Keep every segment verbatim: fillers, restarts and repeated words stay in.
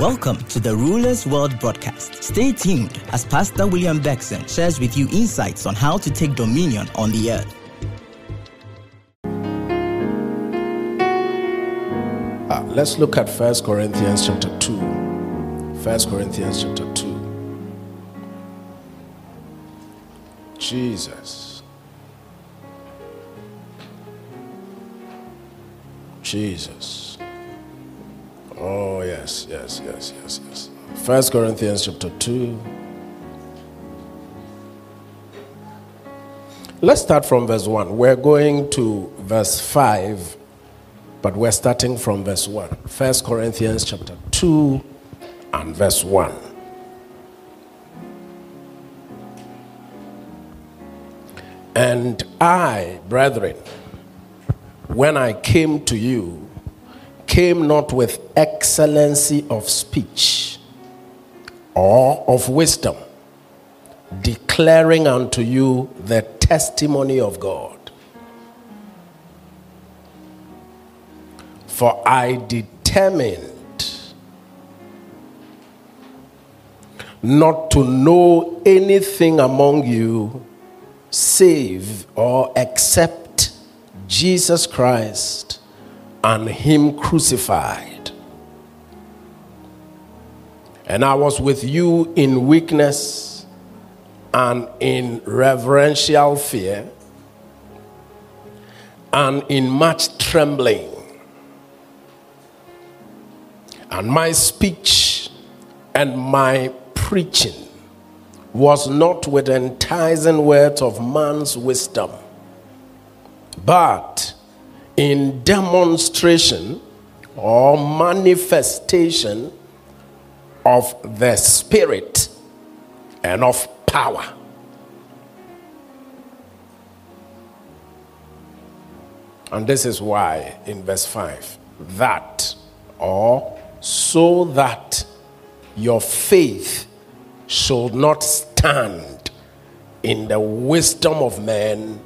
Welcome to the Rulers World Broadcast. Stay tuned as Pastor William Bexen shares with you insights on how to take dominion on the earth. Uh, let's look at First Corinthians chapter two. First Corinthians chapter two. Jesus. Jesus. Oh, yes, yes, yes, yes, yes. First Corinthians chapter two. Let's start from verse one. We're going to verse five, but we're starting from verse one. First Corinthians chapter two and verse one. And I, brethren, when I came to you, came not with excellency of speech or of wisdom, declaring unto you the testimony of God. For I determined not to know anything among you save or except Jesus Christ and him crucified. And I was with you in weakness and in reverential fear and in much trembling. And my speech and my preaching was not with enticing words of man's wisdom, but in demonstration or manifestation of the Spirit and of power. And this is why in verse five, that or so that your faith should not stand in the wisdom of men,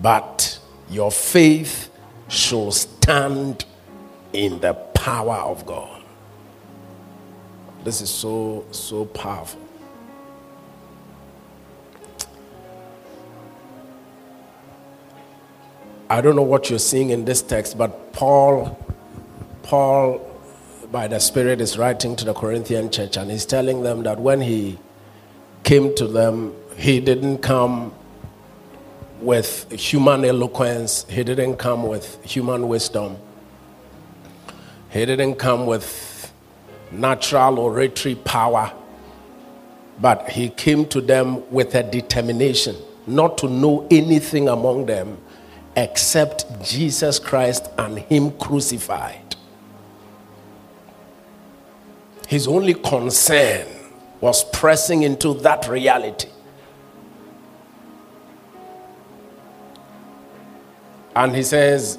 but your faith shall stand in the power of God. This is so, so powerful. I don't know what you're seeing in this text, but Paul, Paul, by the Spirit, is writing to the Corinthian church, and he's telling them that when he came to them, he didn't come with human eloquence. He didn't come with human wisdom. He didn't come with natural oratory power. But he came to them with a determination not to know anything among them except Jesus Christ and him crucified. His only concern was pressing into that reality. And he says,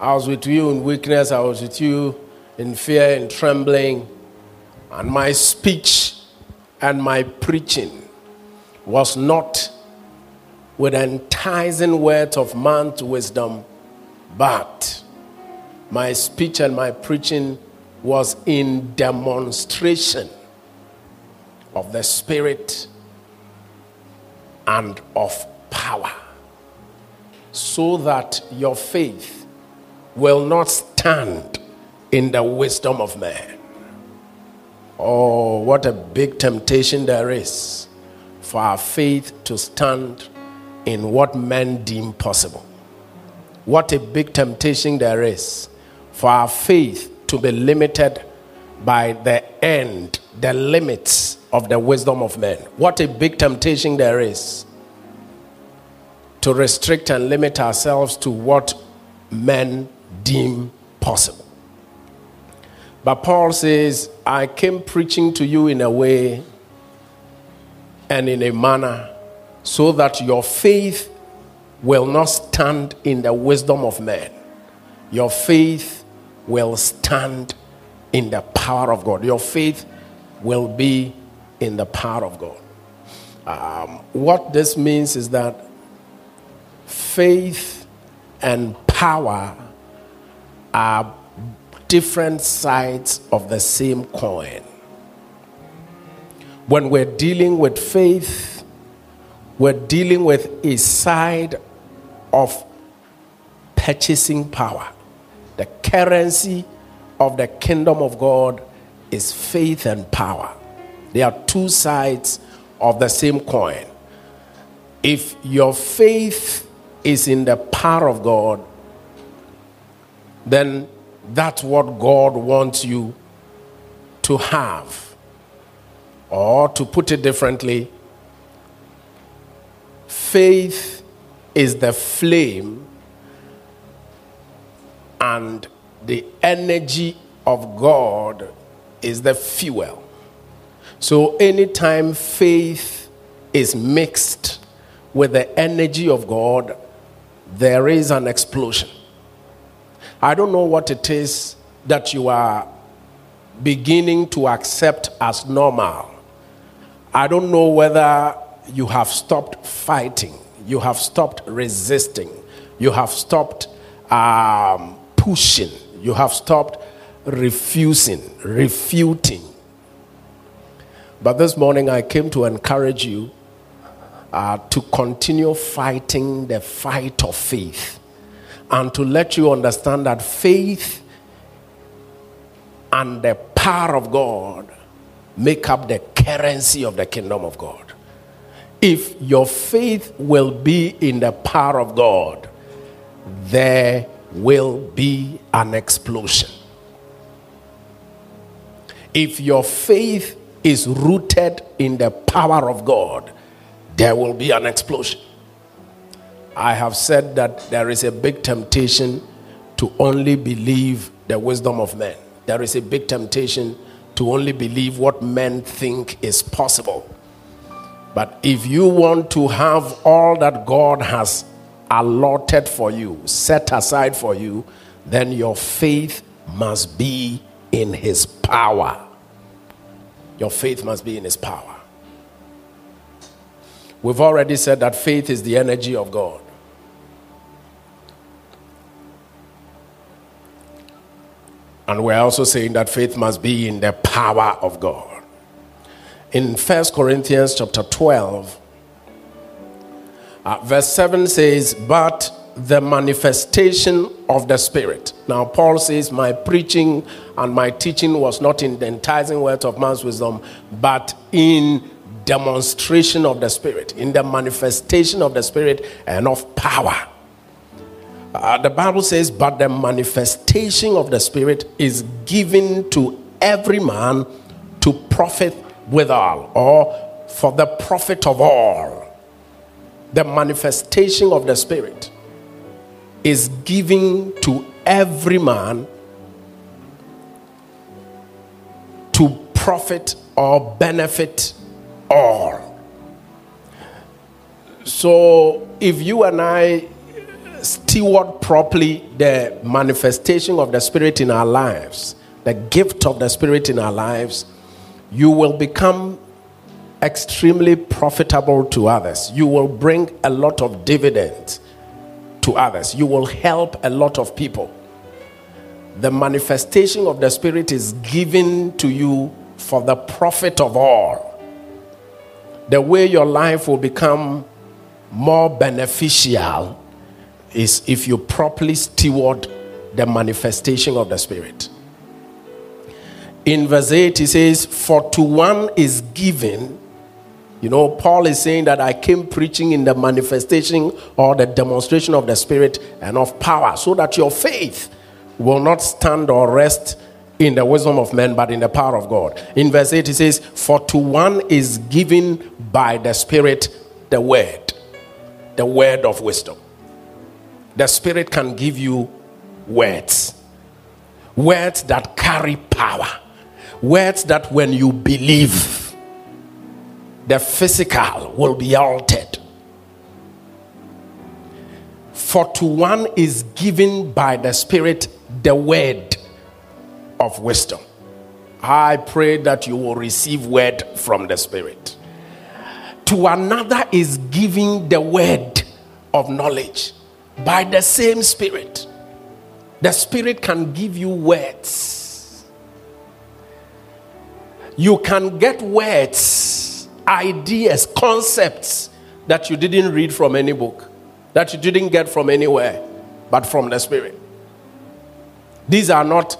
I was with you in weakness, I was with you in fear and trembling, and my speech and my preaching was not with enticing words of man's wisdom, but my speech and my preaching was in demonstration of the Spirit and of power, so that your faith will not stand in the wisdom of man. Oh, what a big temptation there is for our faith to stand in what men deem possible. What a big temptation there is for our faith to be limited by the end, the limits of the wisdom of men. What a big temptation there is to restrict and limit ourselves to what men deem possible. But Paul says, I came preaching to you in a way and in a manner so that your faith will not stand in the wisdom of men. Your faith will stand in the power of God. Your faith will be in the power of God. Um, what this means is that faith and power are different sides of the same coin. When we're dealing with faith, we're dealing with a side of purchasing power. The currency of the kingdom of God is faith and power. They are two sides of the same coin. If your faith is in the power of God, then that's what God wants you to have. Or to put it differently, faith is the flame and the energy of God is the fuel. So anytime faith is mixed with the energy of God, there is an explosion. I don't know what it is that you are beginning to accept as normal. I don't know whether you have stopped fighting, you have stopped resisting, you have stopped um, pushing, you have stopped refusing, refuting. But this morning I came to encourage you uh, to continue fighting the fight of faith, and to let you understand that faith and the power of God make up the currency of the kingdom of God. If your faith will be in the power of God, there will be an explosion. If your faith is rooted in the power of God, there will be an explosion. I have said that there is a big temptation to only believe the wisdom of men. There is a big temptation to only believe what men think is possible. But if you want to have all that God has allotted for you, set aside for you, then your faith must be in His power. Your faith must be in His power. We've already said that faith is the energy of God. And we're also saying that faith must be in the power of God. In First Corinthians chapter twelve, uh, verse seven says, but the manifestation of the Spirit. Now Paul says, my preaching and my teaching was not in the enticing words of man's wisdom, but in demonstration of the Spirit, in the manifestation of the Spirit and of power. Uh, the Bible says, but the manifestation of the Spirit is given to every man to profit withal, or for the profit of all. The manifestation of the Spirit is given to every man to profit or benefit all. So if you and I steward properly the manifestation of the Spirit in our lives, the gift of the Spirit in our lives, you will become extremely profitable to others. You will bring a lot of dividends to others. You will help a lot of people. The manifestation of the Spirit is given to you for the profit of all. The way your life will become more beneficial is if you properly steward the manifestation of the Spirit. In verse eight, he says, for to one is given. You know, Paul is saying that I came preaching in the manifestation or the demonstration of the Spirit and of power, so that your faith will not stand or rest in the wisdom of men, but in the power of God. In verse eight, he says, for to one is given by the Spirit the word, the word of wisdom. The Spirit can give you words. Words that carry power. Words that when you believe, the physical will be altered. For to one is given by the Spirit the word of wisdom. I pray that you will receive word from the Spirit. To another is given the word of knowledge by the same Spirit. The Spirit can give you words. You can get words, ideas, concepts that you didn't read from any book, that you didn't get from anywhere, but from the Spirit. These are not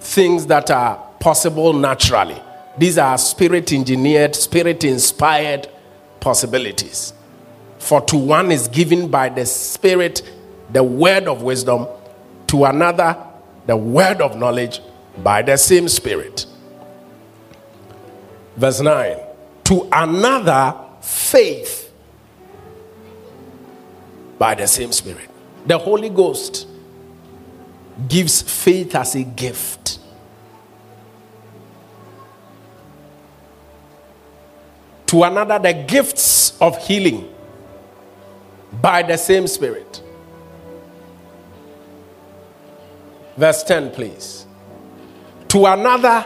things that are possible naturally. These are Spirit-engineered, Spirit-inspired possibilities. For to one is given by the Spirit the word of wisdom, to another the word of knowledge by the same Spirit. Verse nine. To another faith by the same Spirit. The Holy Ghost gives faith as a gift. To another, the gifts of healing by the same Spirit. Verse ten, please. To another,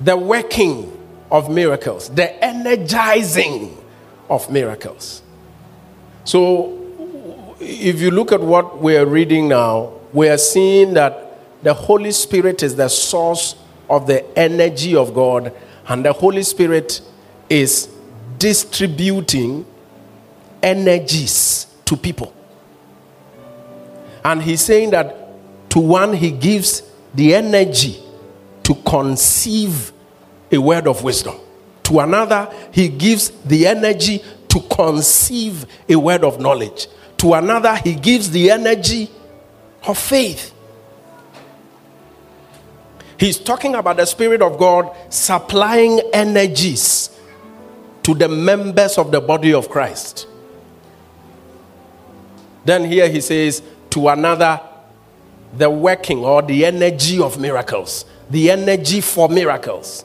the working of miracles, the energizing of miracles. So, if you look at what we're reading now, we're seeing that the Holy Spirit is the source of the energy of God, and the Holy Spirit is distributing energies to people. And he's saying that to one he gives the energy to conceive a word of wisdom. To another he gives the energy to conceive a word of knowledge. To another he gives the energy of faith. He's talking about the Spirit of God supplying energies to the members of the body of Christ. Then here he says, to another, the working or the energy of miracles. The energy for miracles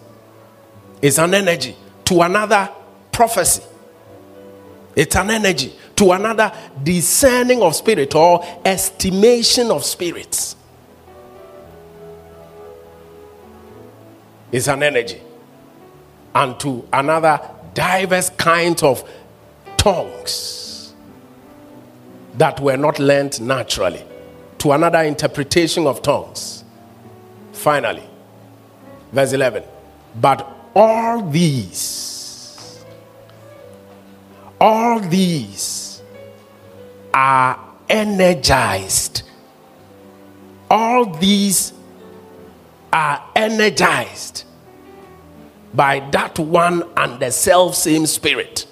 is an energy. To another, prophecy. It's an energy. To another, discerning of spirit or estimation of spirits is an energy. And to another, diverse kinds of tongues that were not learnt naturally. To another, interpretation of tongues. Finally, verse eleven. But all these, all these are energized. All these are energized by that one and the self-same Spirit,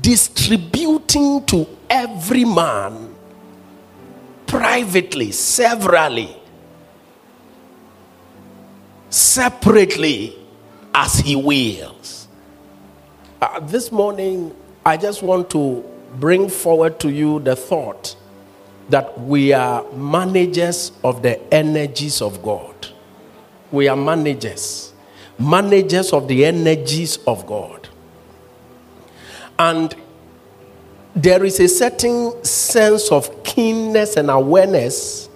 distributing to every man privately, severally, separately, as he wills. Uh, this morning, I just want to bring forward to you the thought that we are managers of the energies of God. We are managers, managers of the energies of God. And there is a certain sense of keenness and awareness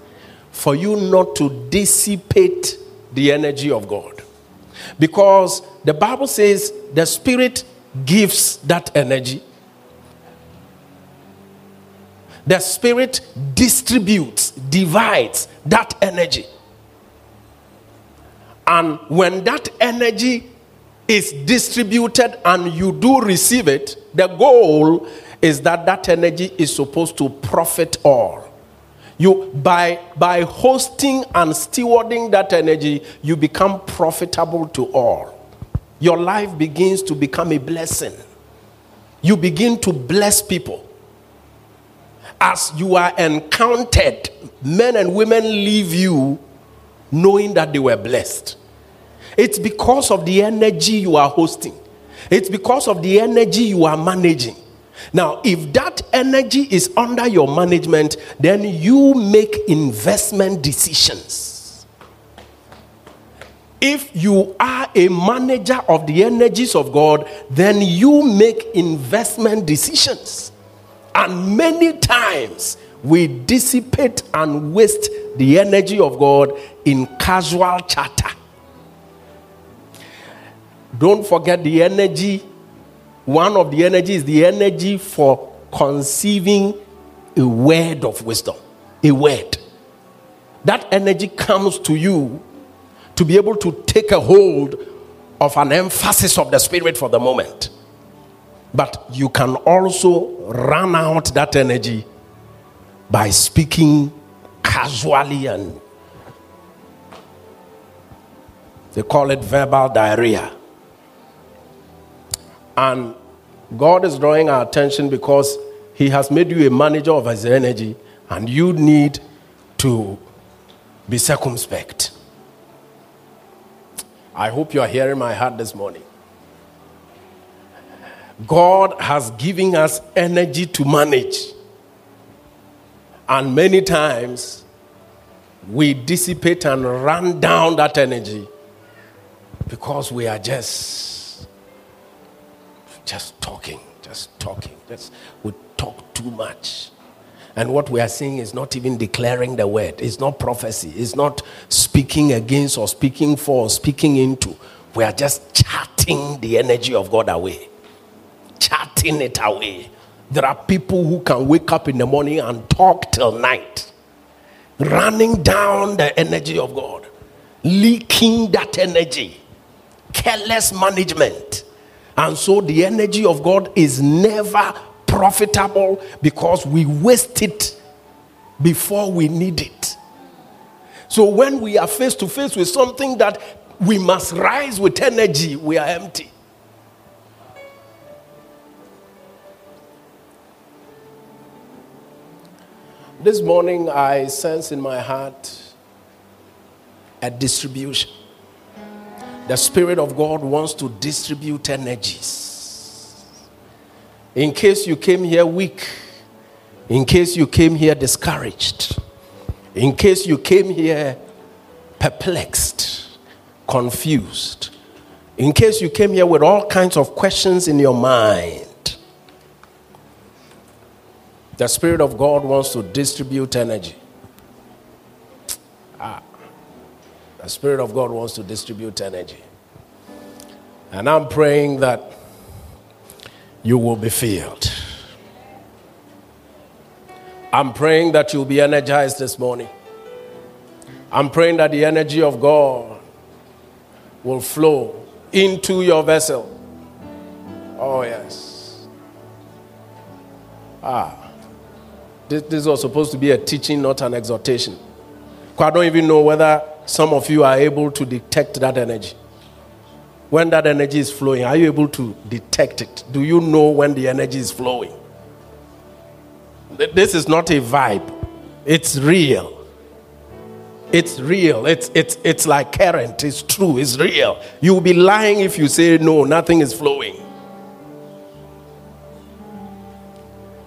for you not to dissipate the energy of God. Because the Bible says the Spirit gives that energy. The Spirit distributes, divides that energy. And when that energy is distributed and you do receive it, the goal is that that energy is supposed to profit all. You, by, by hosting and stewarding that energy, you become profitable to all. Your life begins to become a blessing. You begin to bless people. As you are encountered, men and women leave you knowing that they were blessed. It's because of the energy you are hosting. It's because of the energy you are managing. Now, if that energy is under your management, then you make investment decisions. If you are a manager of the energies of God, then you make investment decisions. And many times, we dissipate and waste the energy of God in casual chatter. Don't forget the energy. One of the energy is the energy for conceiving a word of wisdom. A word. That energy comes to you to be able to take a hold of an emphasis of the Spirit for the moment. But you can also run out that energy by speaking casually, and they call it verbal diarrhea. And God is drawing our attention because He has made you a manager of His energy, and you need to be circumspect. I hope you are hearing my heart this morning. God has given us energy to manage. And many times, we dissipate and run down that energy because we are just, just talking, just talking. Just, we talk too much. And what we are saying is not even declaring the word. It's not prophecy. It's not speaking against or speaking for or speaking into. We are just chatting the energy of God away. Chatting it away. There are people who can wake up in the morning and talk till night, running down the energy of God, leaking that energy, careless management. And so the energy of God is never profitable because we waste it before we need it. So when we are face to face with something that we must rise with energy, we are empty. This morning, I sense in my heart a distribution. The Spirit of God wants to distribute energies. In case you came here weak, in case you came here discouraged, in case you came here perplexed, confused, in case you came here with all kinds of questions in your mind, the Spirit of God wants to distribute energy. Ah, the Spirit of God wants to distribute energy. And I'm praying that you will be filled. I'm praying that you'll be energized this morning. I'm praying that the energy of God will flow into your vessel. Oh, yes. Ah. This was supposed to be a teaching, not an exhortation. I don't even know whether some of you are able to detect that energy. When that energy is flowing, are you able to detect it? Do you know when the energy is flowing? This is not a vibe. It's real. It's real. It's, it's, it's like current. It's true. It's real. You will be lying if you say, no, nothing is flowing.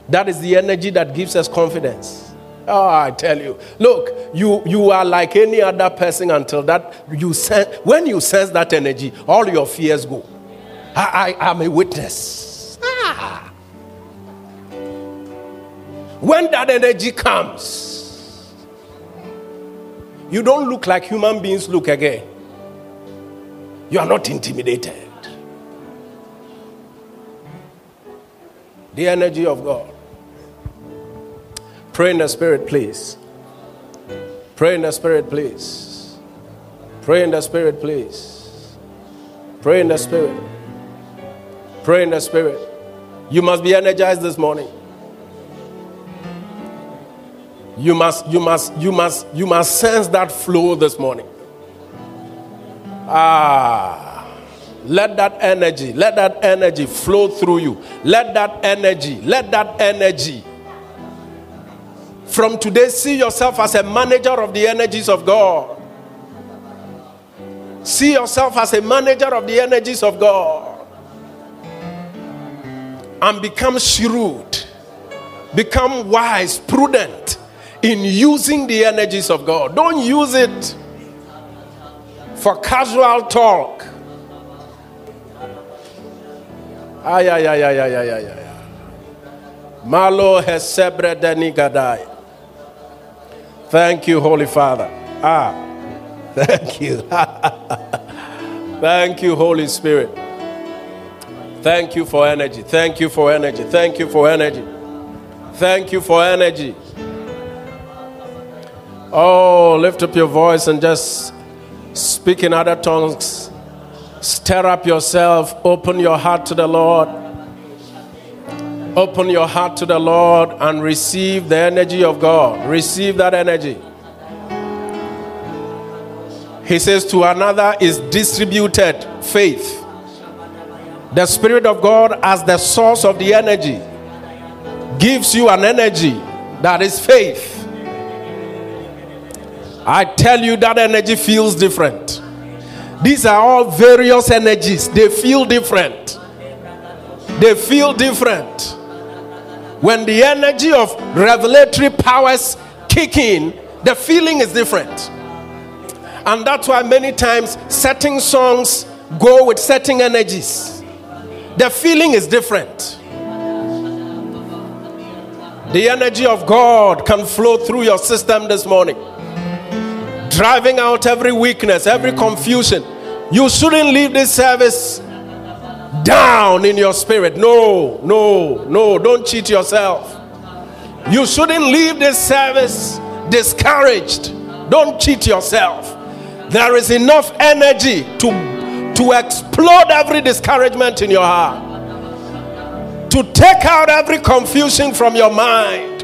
That is the energy that gives us confidence. Oh, I tell you. Look, you, you are like any other person until that you sense, when you sense that energy, all your fears go. I am a witness. Ah. When that energy comes, you don't look like human beings look again. You are not intimidated. The energy of God. Pray in the Spirit, please. Pray in the Spirit, please. Pray in the Spirit, please. Pray in the Spirit. Pray in the Spirit. You must be energized this morning. You must, you must, you must, you must sense that flow this morning. Ah. Let that energy, let that energy flow through you. Let that energy, let that energy. From today, see yourself as a manager of the energies of God. See yourself as a manager of the energies of God. And become shrewd. Become wise, prudent in using the energies of God. Don't use it for casual talk. Ay, ay, ay, ay, ay, ay, ay. Malo hesebre denigadai. Thank you, Holy Father. Ah, thank you. Thank you, Holy Spirit. Thank you for energy. Thank you for energy. Thank you for energy. Thank you for energy. Oh, lift up your voice and just speak in other tongues. Stir up yourself. Open your heart to the Lord. Open your heart to the Lord and receive the energy of God. Receive that energy. He says, to another is distributed faith. The Spirit of God, as the source of the energy, gives you an energy that is faith. I tell you, that energy feels different. These are all various energies. They feel different. They feel different. When the energy of revelatory powers kick in, the feeling is different. And that's why many times certain songs go with certain energies. The feeling is different. The energy of God can flow through your system this morning, driving out every weakness, every confusion. You shouldn't leave this service down in your spirit. No, no, no, don't cheat yourself. You shouldn't leave this service discouraged. Don't cheat yourself. There is enough energy to, to explode every discouragement in your heart, to take out every confusion from your mind.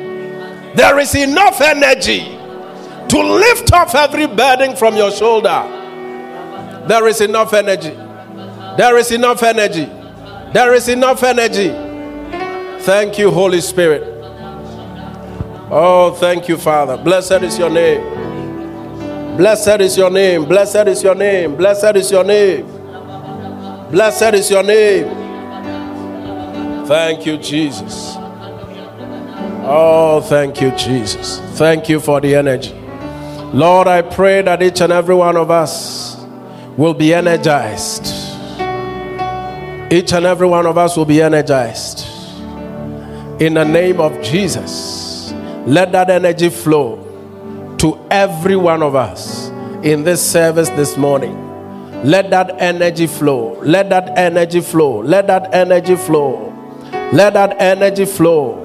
There is enough energy to lift off every burden from your shoulder. There is enough energy. There is enough energy. There is enough energy. Thank you, Holy Spirit. Oh, thank you, Father. Blessed is your name. Blessed is your name. Blessed is your name. Blessed is your name. Blessed is your name. Thank you, Jesus. Oh, thank you, Jesus. Thank you for the energy. Lord, I pray that each and every one of us will be energized. Each and every one of us will be energized. In the name of Jesus, let that energy flow to every one of us in this service this morning. Let that energy flow. Let that energy flow. Let that energy flow. Let that energy flow.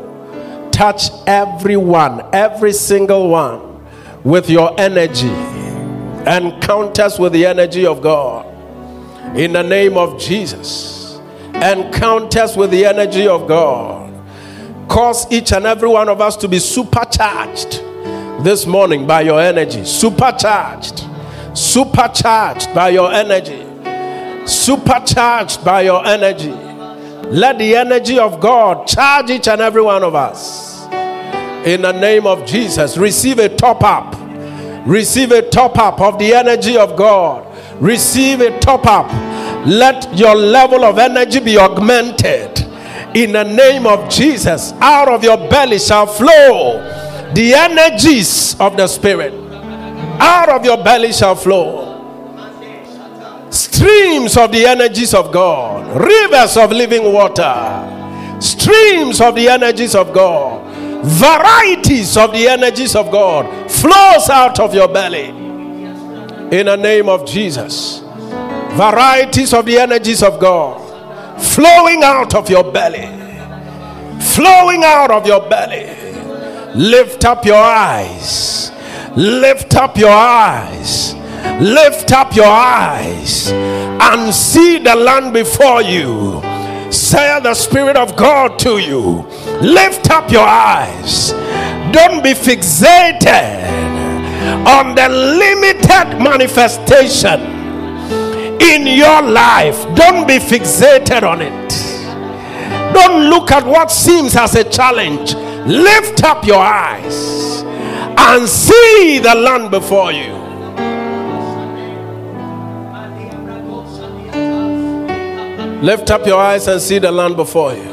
Touch everyone, every single one, with your energy. Encounters with the energy of God. In the name of Jesus. Encounters with the energy of God. Cause each and every one of us to be supercharged this morning by your energy. Supercharged. Supercharged by your energy. Supercharged by your energy. Let the energy of God charge each and every one of us. In the name of Jesus, receive a top-up. Receive a top-up of the energy of God. Receive a top-up. Let your level of energy be augmented. In the name of Jesus, out of your belly shall flow the energies of the Spirit. Out of your belly shall flow streams of the energies of God, rivers of living water, streams of the energies of God, varieties of the energies of God flows out of your belly. In the name of Jesus, varieties of the energies of God flowing out of your belly, flowing out of your belly. Lift up your eyes, lift up your eyes. Lift up your eyes and see the land before you. Say the Spirit of God to you. Lift up your eyes. Don't be fixated on the limited manifestation in your life. Don't be fixated on it. Don't look at what seems as a challenge. Lift up your eyes and see the land before you. Lift up your eyes and see the land before you.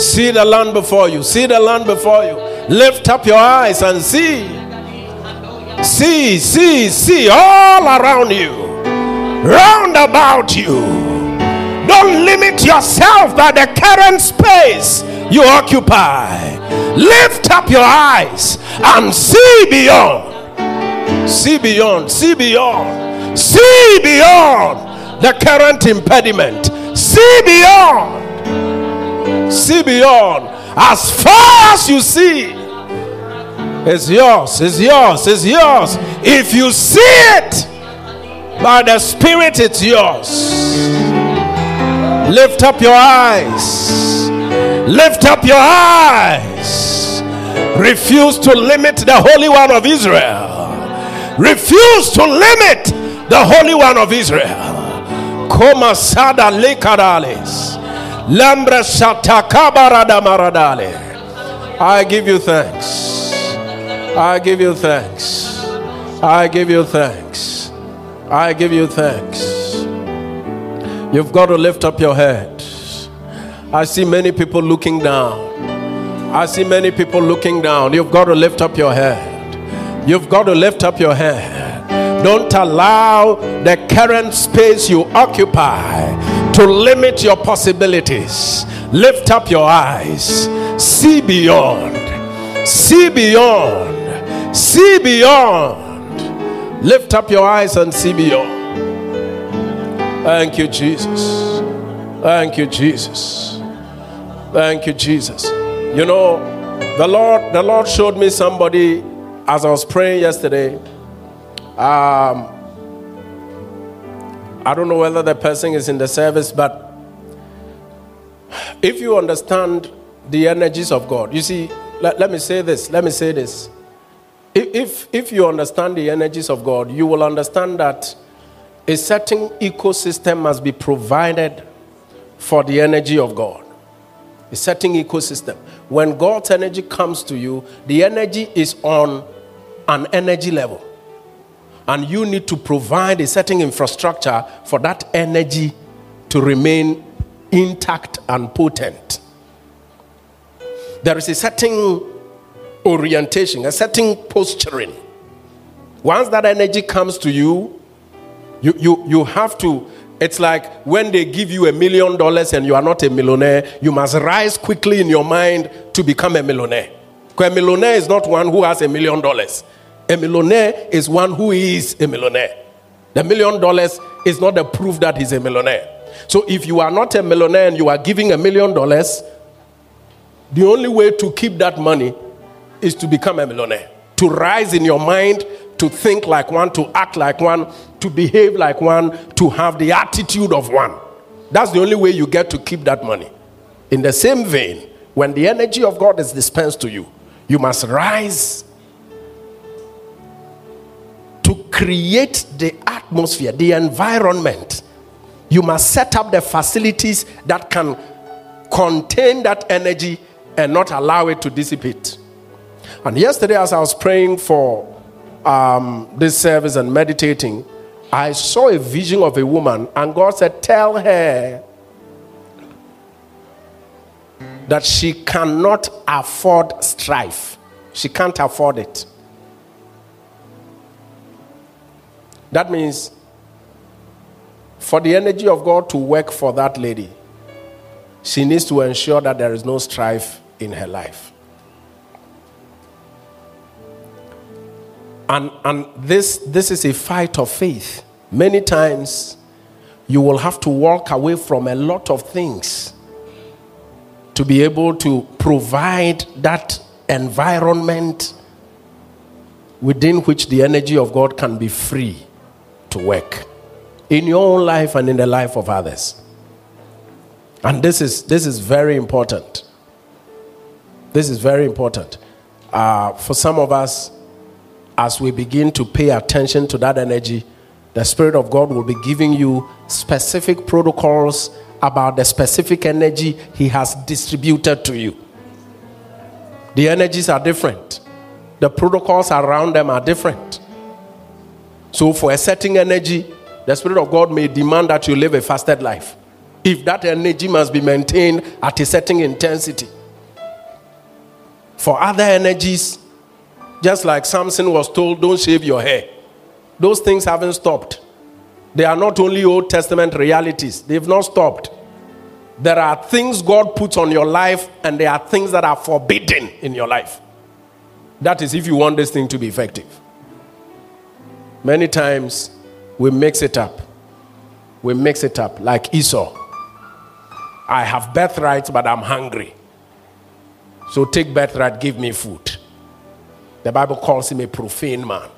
See the land before you. See the land before you. Lift up your eyes and see. See, see, see all around you. Round about you. Don't limit yourself by the current space you occupy. Lift up your eyes and see beyond. See beyond. See beyond. See beyond the current impediment. See beyond. See beyond. As far as you see, It's yours, it's yours, it's yours. If you see it by the Spirit, it's yours. Lift up your eyes. Lift up your eyes. Refuse to limit the Holy One of Israel. Refuse to limit the Holy One of Israel. Koma sada lekarales. Lambra satakabarada maradale. I give you thanks. I give you thanks. I give you thanks. I give you thanks. You've got to lift up your head. I see many people looking down. I see many people looking down. You've got to lift up your head. You've got to lift up your head. Don't allow the current space you occupy to limit your possibilities. Lift up your eyes. See beyond. See beyond. See beyond. Lift up your eyes and see beyond. Thank you, Jesus. Thank you, Jesus. Thank you, Jesus. You know, the Lord, the Lord showed me somebody as I was praying yesterday. Um, I don't know whether the person is in the service, but if you understand the energies of God, you see, let, let me say this, let me say this. If, if, if you understand the energies of God, you will understand that a certain ecosystem must be provided for the energy of God. A certain ecosystem. When God's energy comes to you, the energy is on an energy level. And you need to provide a certain infrastructure for that energy to remain intact and potent. There is a certain orientation, a certain posturing. Once that energy comes to you, you, you, you have to. It's like when they give you a million dollars and you are not a millionaire, you must rise quickly in your mind to become a millionaire. Because a millionaire is not one who has a million dollars. A millionaire is one who is a millionaire. The million dollars is not the proof that he's a millionaire. So if you are not a millionaire and you are giving a million dollars, the only way to keep that money is to become a millionaire. To rise in your mind, to think like one, to act like one, to behave like one, to have the attitude of one. That's the only way you get to keep that money. In the same vein, when the energy of God is dispensed to you, you must rise to create the atmosphere, the environment. You must set up the facilities that can contain that energy and not allow it to dissipate. And yesterday, as I was praying for Um, this service and meditating, I saw a vision of a woman, and God said, tell her that she cannot afford strife. She can't afford it. That means for the energy of God to work for that lady, she needs to ensure that there is no strife in her life. And, and this, this is a fight of faith. Many times, you will have to walk away from a lot of things to be able to provide that environment within which the energy of God can be free to work in your own life and in the life of others. And this is, this is very important. This is very important. Uh, for some of us, as we begin to pay attention to that energy, the Spirit of God will be giving you specific protocols about the specific energy He has distributed to you. The energies are different. The protocols around them are different. So for a certain energy, the Spirit of God may demand that you live a fasted life, if that energy must be maintained at a certain intensity. For other energies, just like Samson was told, don't shave your hair. Those things haven't stopped. They are not only Old Testament realities. They've not stopped. There are things God puts on your life, and there are things that are forbidden in your life. That is if you want this thing to be effective. Many times, we mix it up. We mix it up like Esau. I have birthrights, but I'm hungry. So take birthright, give me food. The Bible calls him a profane man.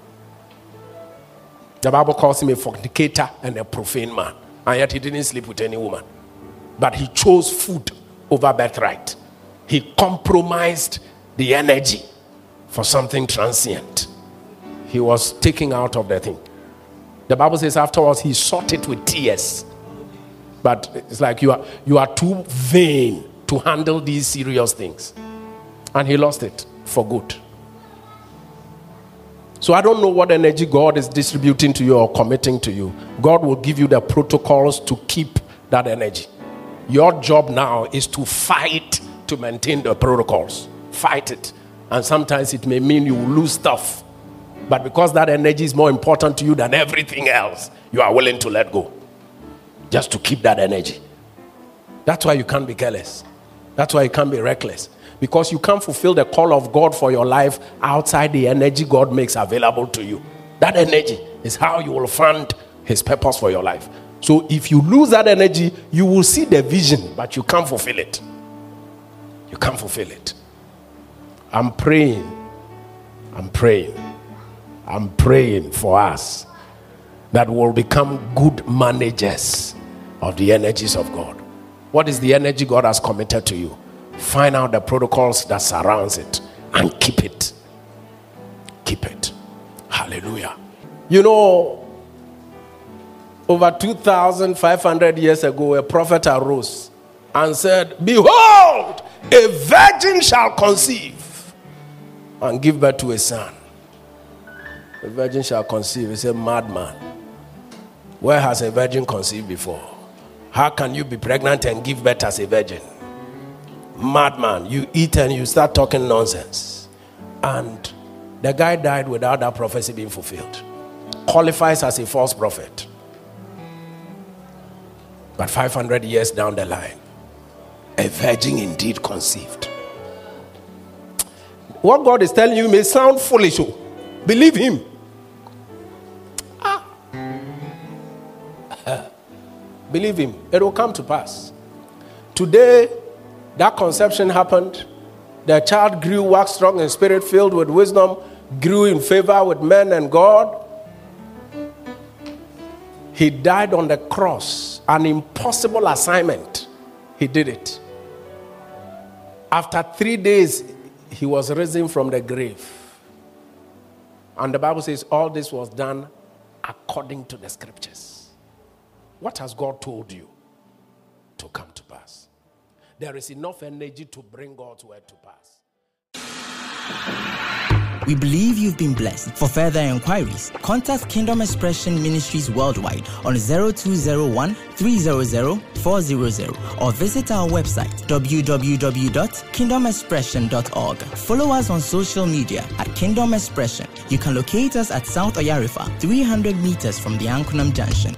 The Bible calls him a fornicator and a profane man. And yet he didn't sleep with any woman. But he chose food over birthright. He compromised the energy for something transient. He was taken out of the thing. The Bible says afterwards he sought it with tears. But it's like you are, you are too vain to handle these serious things. And he lost it for good. So I don't know what energy God is distributing to you or committing to you. God will give you the protocols to keep that energy. Your job now is to fight to maintain the protocols. Fight it. And sometimes it may mean you lose stuff. But because that energy is more important to you than everything else, you are willing to let go. Just to keep that energy. That's why you can't be careless. That's why you can't be reckless. Because you can't fulfill the call of God for your life outside the energy God makes available to you. That energy is how you will fund his purpose for your life. So if you lose that energy, you will see the vision, but you can't fulfill it. You can't fulfill it. I'm praying. I'm praying. I'm praying for us that we'll become good managers of the energies of God. What is the energy God has committed to you? Find out the protocols that surrounds it and keep it. Keep it. Hallelujah. You know, over two thousand five hundred years ago, a prophet arose and said, "Behold, a virgin shall conceive and give birth to a son." A virgin shall conceive. It's a madman. Where has a virgin conceived before? How can you be pregnant and give birth as a virgin? Madman, you eat and you start talking nonsense. And the guy died without that prophecy being fulfilled. Qualifies as a false prophet. But five hundred years down the line, a virgin indeed conceived. What God is telling you may sound foolish. So believe him. Ah. Believe him. It will come to pass. Today, that conception happened. The child grew, waxed strong and spirit, filled with wisdom, grew in favor with men and God. He died on the cross, an impossible assignment. He did it. After three days, he was risen from the grave. And the Bible says all this was done according to the scriptures. What has God told you to come to pass? There is enough energy to bring God's word to pass. We believe you've been blessed. For further inquiries, contact Kingdom Expression Ministries worldwide on zero two zero one, three zero zero, four zero zero or visit our website w w w dot kingdom expression dot org. Follow us on social media at Kingdom Expression. You can locate us at South Oyarifa, three hundred meters from the Ankunam Junction.